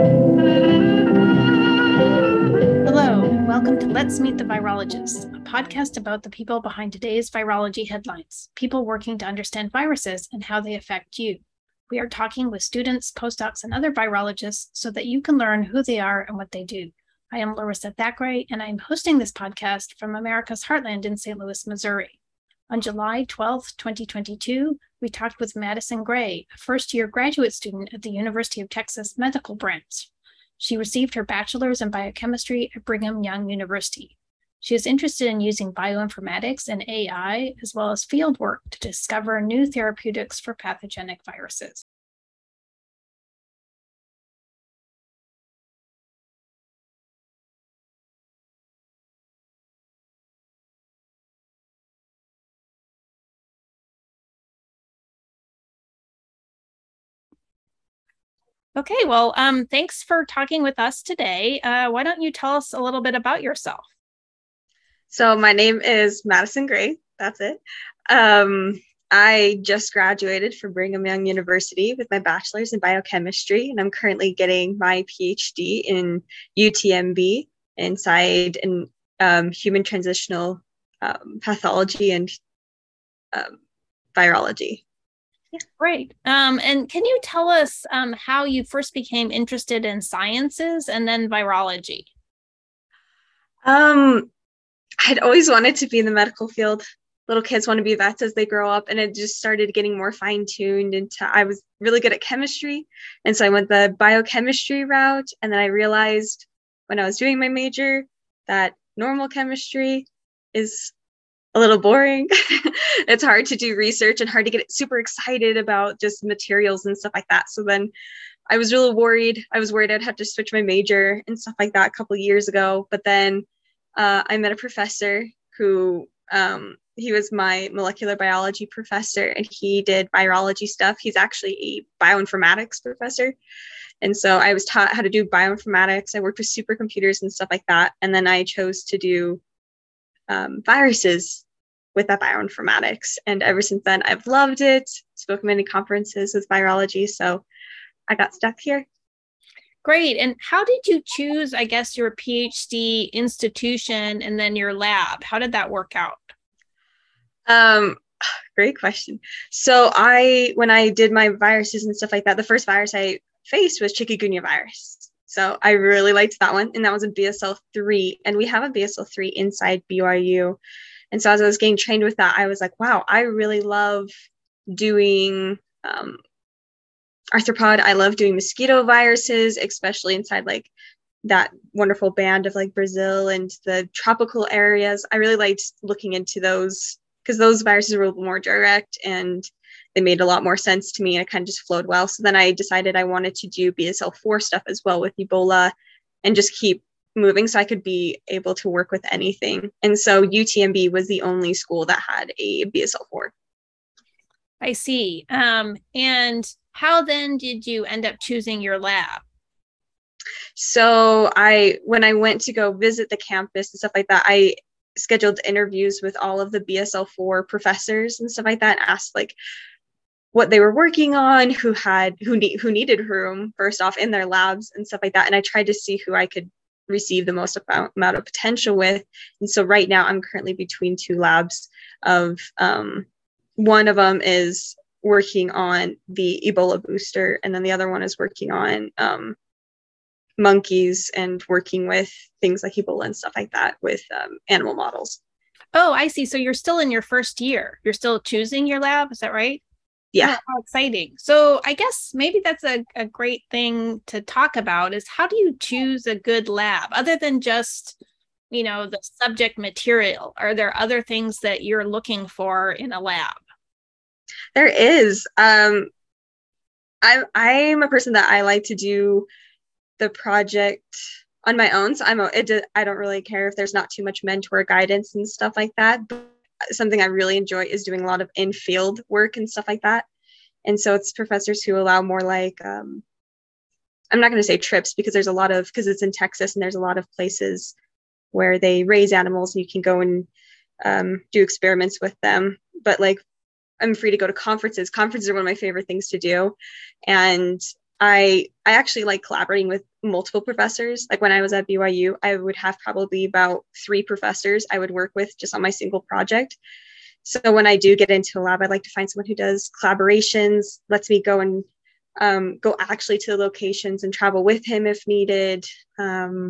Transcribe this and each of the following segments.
Hello, and welcome to Let's Meet the Virologists, a podcast about the people behind today's virology headlines, people working to understand viruses and how they affect you. We are talking with students, postdocs, and other virologists so that you can learn who they are and what they do. I am Larissa Thackray, and I am hosting this podcast from America's Heartland in St. Louis, Missouri. On July 12, 2022, we talked with Madison Gray, a first-year graduate student at the University of Texas Medical Branch. She received her bachelor's in biochemistry at Brigham Young University. She is interested in using bioinformatics and AI, as well as fieldwork, to discover new therapeutics for pathogenic viruses. Okay, well, thanks for talking with us today. Why don't you tell us a little bit about yourself? So my name is Madison Gray, that's it. I just graduated from Brigham Young University with my bachelor's in biochemistry, and I'm currently getting my PhD in UTMB inside in human translational pathology and virology. Yeah, great. And can you tell us how you first became interested in sciences and then virology? I'd always wanted to be in the medical field. Little kids want to be vets as they grow up, and it just started getting more fine-tuned into, I was really good at chemistry, and so I went the biochemistry route, and then I realized when I was doing my major that normal chemistry is a little boring. It's hard to do research and hard to get super excited about just materials and stuff like that. So then I was really worried. I was worried I'd have to switch my major and stuff like that a couple of years ago. But then I met a professor who, he was my molecular biology professor, and he did virology stuff. He's actually a bioinformatics professor. And so I was taught how to do bioinformatics. I worked with supercomputers and stuff like that. And then I chose to do viruses with that bioinformatics. And ever since then, I've loved it, spoken many conferences with virology. So I got stuck here. Great. And how did you choose, I guess, your PhD institution and then your lab? How did that work out? Great question. So when I did my viruses and stuff like that, the first virus I faced was Chikungunya virus. So I really liked that one. And that was a BSL-3. And we have a BSL-3 inside BYU. And so as I was getting trained with that, I was like, wow, I really love doing arthropod. I love doing mosquito viruses, especially inside like that wonderful band of like Brazil and the tropical areas. I really liked looking into those because those viruses were more direct and they made a lot more sense to me, and it kind of just flowed well. So then I decided I wanted to do BSL-4 stuff as well with Ebola and just keep moving so I could be able to work with anything. And so UTMB was the only school that had a BSL-4. I see. And how then did you end up choosing your lab? So when I went to go visit the campus and stuff like that, I scheduled interviews with all of the BSL-4 professors and stuff like that, and asked like what they were working on, who needed room first off in their labs and stuff like that. And I tried to see who I could receive the most amount of potential with. And so right now I'm currently between two labs of, one of them is working on the Ebola booster, and then the other one is working on monkeys and working with things like Ebola and stuff like that with animal models. Oh, I see. So you're still in your first year. You're still choosing your lab. Is that right? Yeah. How exciting. So I guess maybe that's a great thing to talk about is how do you choose a good lab other than just, you know, the subject material? Are there other things that you're looking for in a lab? There is. I'm a person that I like to do the project on my own. So I don't really care if there's not too much mentor guidance and stuff like that. But something I really enjoy is doing a lot of in-field work and stuff like that. And so it's professors who allow more like, I'm not going to say trips because it's in Texas and there's a lot of places where they raise animals and you can go and do experiments with them. But like, I'm free to go to conferences. Conferences are one of my favorite things to do. And I actually like collaborating with multiple professors. Like when I was at BYU, I would have probably about 3 professors I would work with just on my single project. So when I do get into a lab, I'd like to find someone who does collaborations, lets me go and go actually to the locations and travel with him if needed. And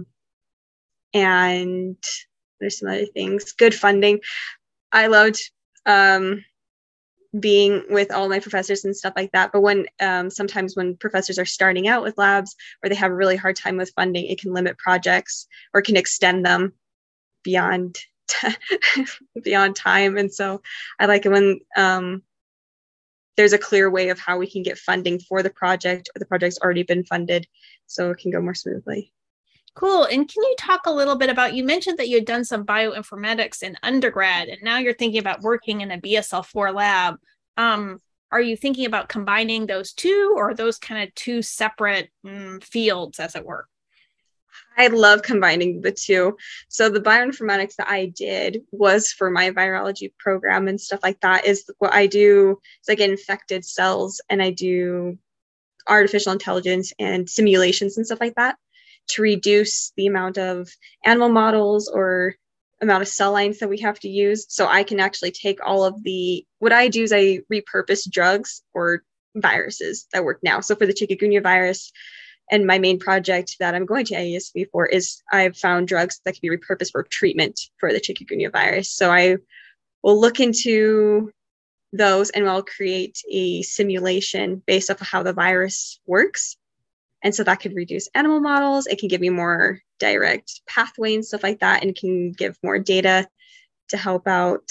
there's some other things, good funding. I loved being with all my professors and stuff like that. But when sometimes when professors are starting out with labs or they have a really hard time with funding, it can limit projects or can extend them beyond beyond time. And so I like it when there's a clear way of how we can get funding for the project, or the project's already been funded, so it can go more smoothly. Cool. And can you talk a little bit about, you mentioned that you had done some bioinformatics in undergrad, and now you're thinking about working in a BSL-4 lab. Are you thinking about combining those two, or are those kind of two separate fields, as it were? I love combining the two. So the bioinformatics that I did was for my virology program and stuff like that. Is what I do. It's like infected cells, and I do artificial intelligence and simulations and stuff like that to reduce the amount of animal models or amount of cell lines that we have to use. So I can actually take all of the, what I do is I repurpose drugs or viruses that work now. So for the Chikungunya virus, and my main project that I'm going to AESV for, is I've found drugs that can be repurposed for treatment for the Chikungunya virus. So I will look into those and I'll create a simulation based off of how the virus works. And so that could reduce animal models. It can give me more direct pathway and stuff like that, and can give more data to help out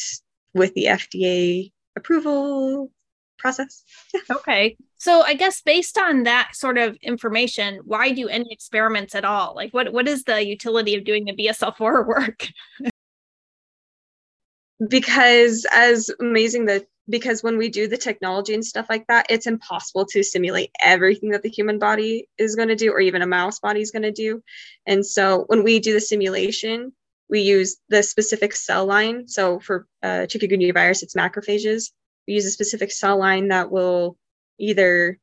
with the FDA approval process. Yeah. Okay. So I guess based on that sort of information, why do any experiments at all? Like what is the utility of doing the BSL-4 work? Because when we do the technology and stuff like that, it's impossible to simulate everything that the human body is going to do, or even a mouse body is going to do. And so when we do the simulation, we use the specific cell line. So for chikungunya virus, it's macrophages. We use a specific cell line that will either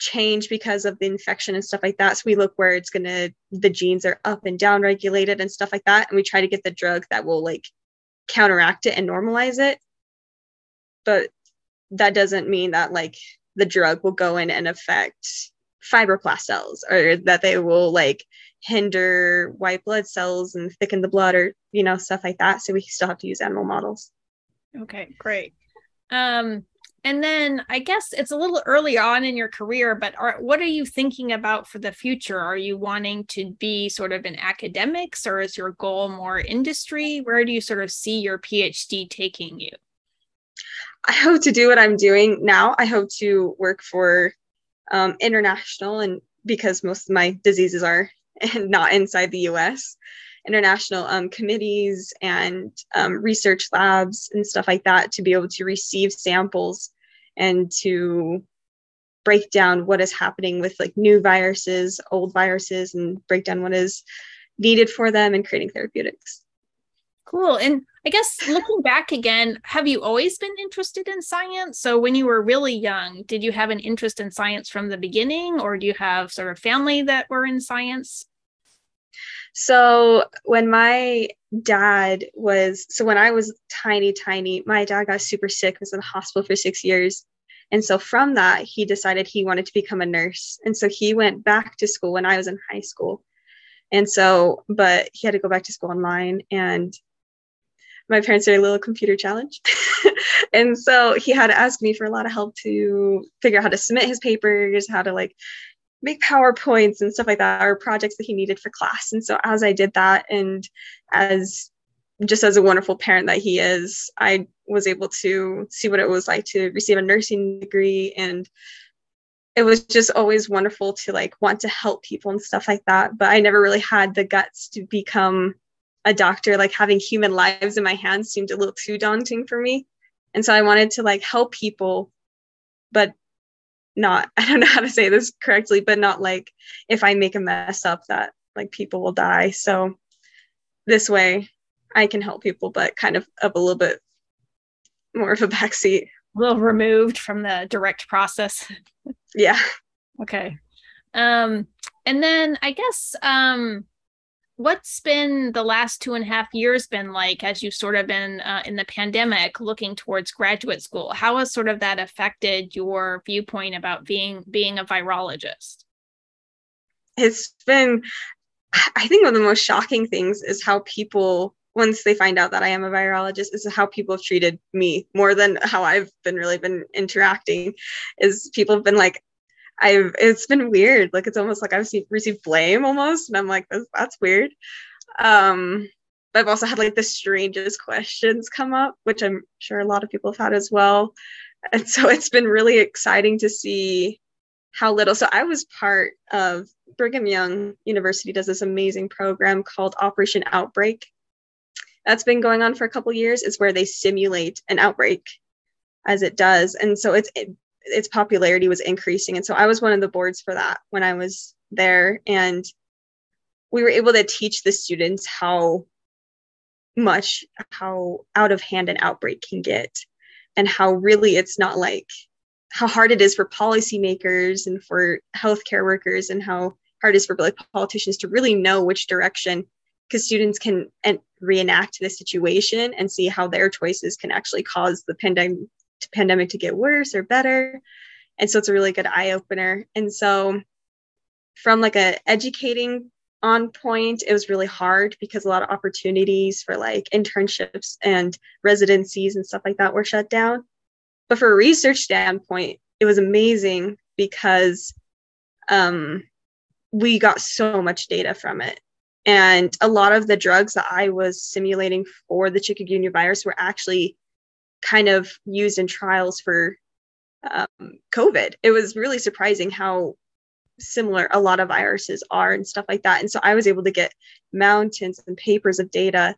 change because of the infection and stuff like that. So we look where it's going to, the genes are up and down regulated and stuff like that. And we try to get the drug that will like counteract it and normalize it. But that doesn't mean that like the drug will go in and affect fibroblast cells, or that they will like hinder white blood cells and thicken the blood, or, you know, stuff like that. So we still have to use animal models. Okay, great. And then I guess it's a little early on in your career, but what are you thinking about for the future? Are you wanting to be sort of in academics, or is your goal more industry? Where do you sort of see your PhD taking you? I hope to do what I'm doing now. I hope to work for international, and because most of my diseases are not inside the US, international committees and research labs and stuff like that, to be able to receive samples and to break down what is happening with like new viruses, old viruses, and break down what is needed for them and creating therapeutics. Cool. And I guess looking back again, have you always been interested in science? So when you were really young, did you have an interest in science from the beginning, or do you have sort of family that were in science? So when when I was tiny, my dad got super sick, was in the hospital for 6 years. And so from that, he decided he wanted to become a nurse. And so he went back to school when I was in high school. And so, but he had to go back to school online, and my parents are a little computer challenged. And so he had to ask me for a lot of help to figure out how to submit his papers, how to like make PowerPoints and stuff like that, or projects that he needed for class. And so as I did that, and as a wonderful parent that he is, I was able to see what it was like to receive a nursing degree. And it was just always wonderful to like want to help people and stuff like that. But I never really had the guts to become a doctor. Like having human lives in my hands seemed a little too daunting for me. And so I wanted to like help people, but not, I don't know how to say this correctly, but not like if I make a mess up that like people will die. So this way I can help people, but kind of up a little bit more of a backseat. A little removed from the direct process. Yeah. Okay. And then I guess what's been the last 2.5 years been like as you've sort of been in the pandemic looking towards graduate school? How has sort of that affected your viewpoint about being a virologist? It's been, I think one of the most shocking things is how people, once they find out that I am a virologist, is how people have treated me more than how I've really been interacting. Is people have been like, it's been weird. Like, it's almost like I've received blame almost. And I'm like, that's weird. But I've also had like the strangest questions come up, which I'm sure a lot of people have had as well. And so it's been really exciting to see how little. So I was part of Brigham Young University does this amazing program called Operation Outbreak. That's been going on for a couple of years. It's where they simulate an outbreak as it does. And so its popularity was increasing. And so I was one of the boards for that when I was there. And we were able to teach the students how out of hand an outbreak can get, and how really it's not like how hard it is for policymakers and for healthcare workers, and how hard it is for like politicians to really know which direction, because students can reenact the situation and see how their choices can actually cause the pandemic to get worse or better. And so it's a really good eye opener. And so from like a educating on point, it was really hard because a lot of opportunities for like internships and residencies and stuff like that were shut down. But for a research standpoint, it was amazing because we got so much data from it. And a lot of the drugs that I was simulating for the chikungunya virus were actually kind of used in trials for COVID. It was really surprising how similar a lot of viruses are and stuff like that. And so I was able to get mountains and papers of data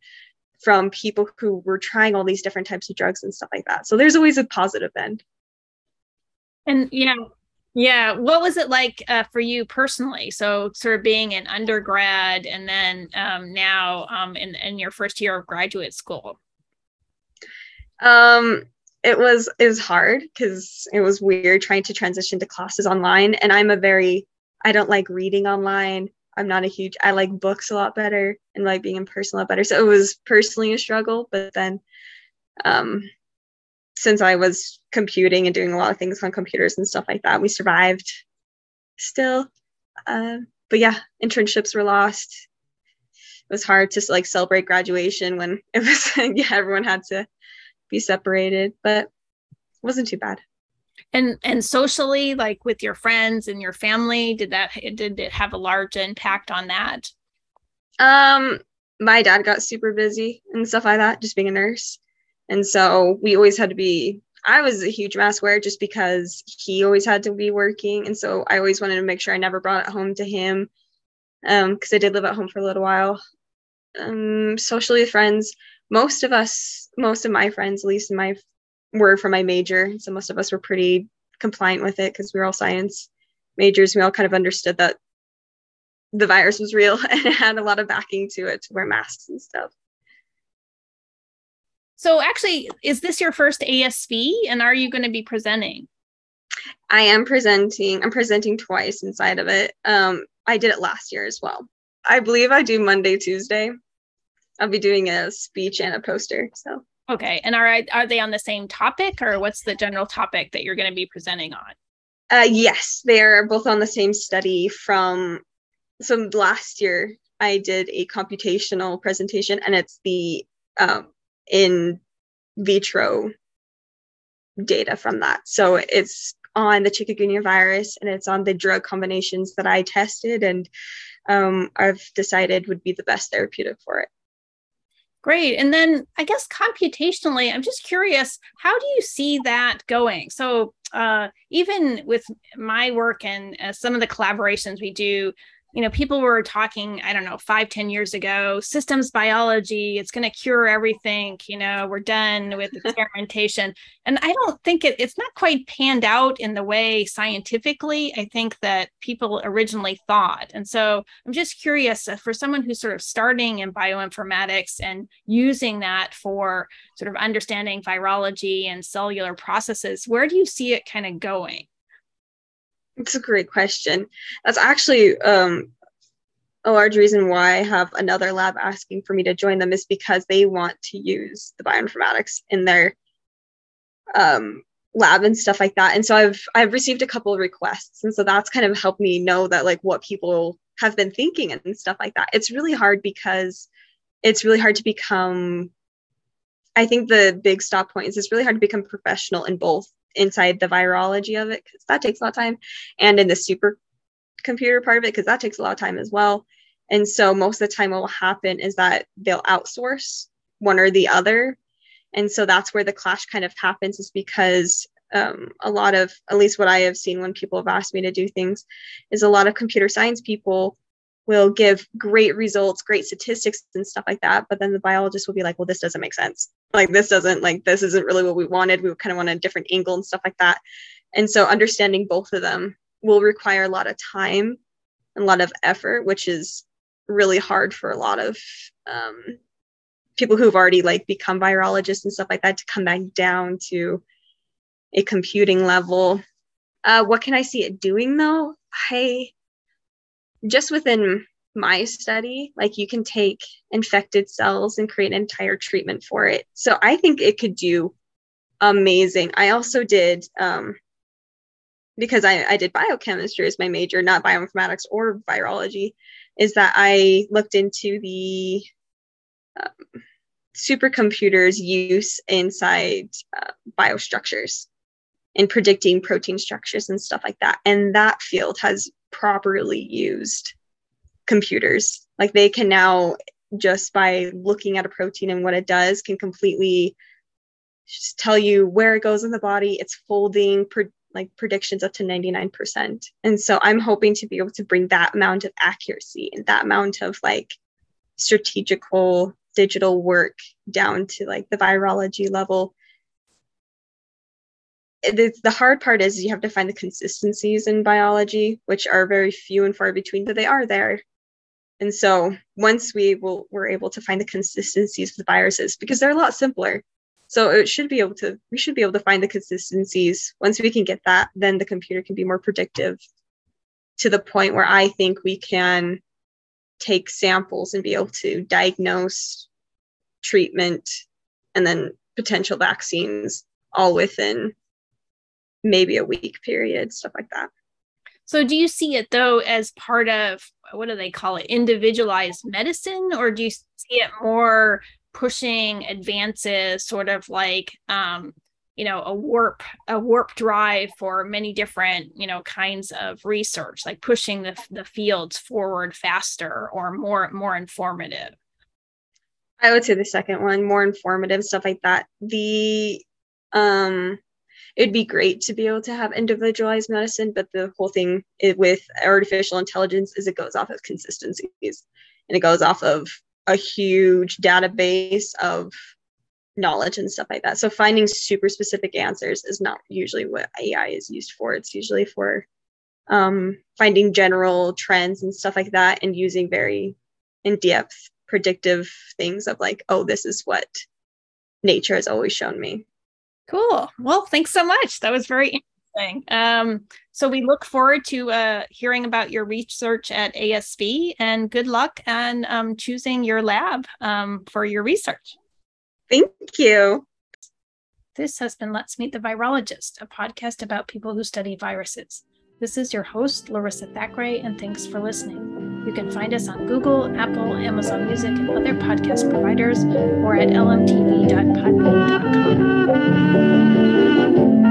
from people who were trying all these different types of drugs and stuff like that. So there's always a positive end. And, yeah. What was it like for you personally? So sort of being an undergrad and then now in your first year of graduate school. It was hard because it was weird trying to transition to classes online. And I don't like reading online. I like books a lot better and like being in person a lot better. So it was personally a struggle, but then since I was computing and doing a lot of things on computers and stuff like that, we survived still. But yeah, internships were lost. It was hard to like celebrate graduation when it was, everyone had to be separated, but it wasn't too bad. And socially, like with your friends and your family, did it have a large impact on that? My dad got super busy and stuff like that, just being a nurse. And so we always had to be, I was a huge mask wearer just because he always had to be working. And so I always wanted to make sure I never brought it home to him. Cause I did live at home for a little while. Socially with friends, most of my friends, at least in my were from my major. So most of us were pretty compliant with it because we were all science majors. We all kind of understood that the virus was real and it had a lot of backing to it to wear masks and stuff. So actually, is this your first ASV and are you going to be presenting? I am presenting. I'm presenting twice inside of it. I did it last year as well. I believe I do Monday, Tuesday. I'll be doing a speech and a poster. So. Okay. And are they on the same topic, or what's the general topic that you're going to be presenting on? Yes, they're both on the same study from some last year. I did a computational presentation, and it's the in vitro data from that. So it's on the chikungunya virus, and it's on the drug combinations that I tested and I've decided would be the best therapeutic for it. Great. And then I guess computationally, I'm just curious, how do you see that going? So even with my work and some of the collaborations we do, people were talking, 5-10 years ago, systems biology, it's going to cure everything, we're done with experimentation. And I don't think it's not quite panned out in the way scientifically, I think, that people originally thought. And so I'm just curious, for someone who's sort of starting in bioinformatics and using that for sort of understanding virology and cellular processes, where do you see it kind of going? It's a great question. That's actually a large reason why I have another lab asking for me to join them, is because they want to use the bioinformatics in their lab and stuff like that. And so I've received a couple of requests. And so that's kind of helped me know that, like, what people have been thinking and stuff like that. It's really hard because it's really hard to become, I think the big stop point is it's really hard to become professional in both inside the virology of it, because that takes a lot of time, and in the supercomputer part of it, because that takes a lot of time as well. And so most of the time what will happen is that they'll outsource one or the other. And so that's where the clash kind of happens, is because a lot of, at least what I have seen when people have asked me to do things, is a lot of computer science people will give great results, great statistics and stuff like that. But then the biologist will be like, well, this doesn't make sense. Like, this isn't really what we wanted. We kind of want a different angle and stuff like that. And so understanding both of them will require a lot of time and a lot of effort, which is really hard for a lot of people who've already, like, become virologists and stuff like that, to come back down to a computing level. What can I see it doing though? Just within my study, like, you can take infected cells and create an entire treatment for it. So I think it could do amazing. I also did, because I did biochemistry as my major, not bioinformatics or virology, is that I looked into the supercomputers' use inside biostructures and predicting protein structures and stuff like that. And that field has properly used computers. Like, they can now, just by looking at a protein and what it does, can completely just tell you where it goes in the body, it's folding, predictions up to 99%. And so I'm hoping to be able to bring that amount of accuracy and that amount of, like, strategical digital work down to, like, the virology level. The hard part is you have to find the consistencies in biology, which are very few and far between, but they are there. And so once we're able to find the consistencies of the viruses, because they're a lot simpler, so we should be able to find the consistencies. Once we can get that, then the computer can be more predictive, to the point where I think we can take samples and be able to diagnose treatment and then potential vaccines all within maybe a week period, stuff like that. So do you see it though as part of, what do they call it, individualized medicine? Or do you see it more pushing advances, sort of like, a warp drive for many different, kinds of research, like pushing the fields forward faster, or more informative? I would say the second one, more informative, stuff like that. It'd be great to be able to have individualized medicine, but the whole thing with artificial intelligence is it goes off of consistencies, and it goes off of a huge database of knowledge and stuff like that. So finding super specific answers is not usually what AI is used for. It's usually for finding general trends and stuff like that, and using very in-depth predictive things of, like, oh, this is what nature has always shown me. Cool. Well, thanks so much. That was very interesting. So we look forward to hearing about your research at AESV, and good luck on choosing your lab for your research. Thank you. This has been Let's Meet the Virologist, a podcast about people who study viruses. This is your host, Larissa Thackray, and thanks for listening. You can find us on Google, Apple, Amazon Music, and other podcast providers, or at lmtv.podbean.com.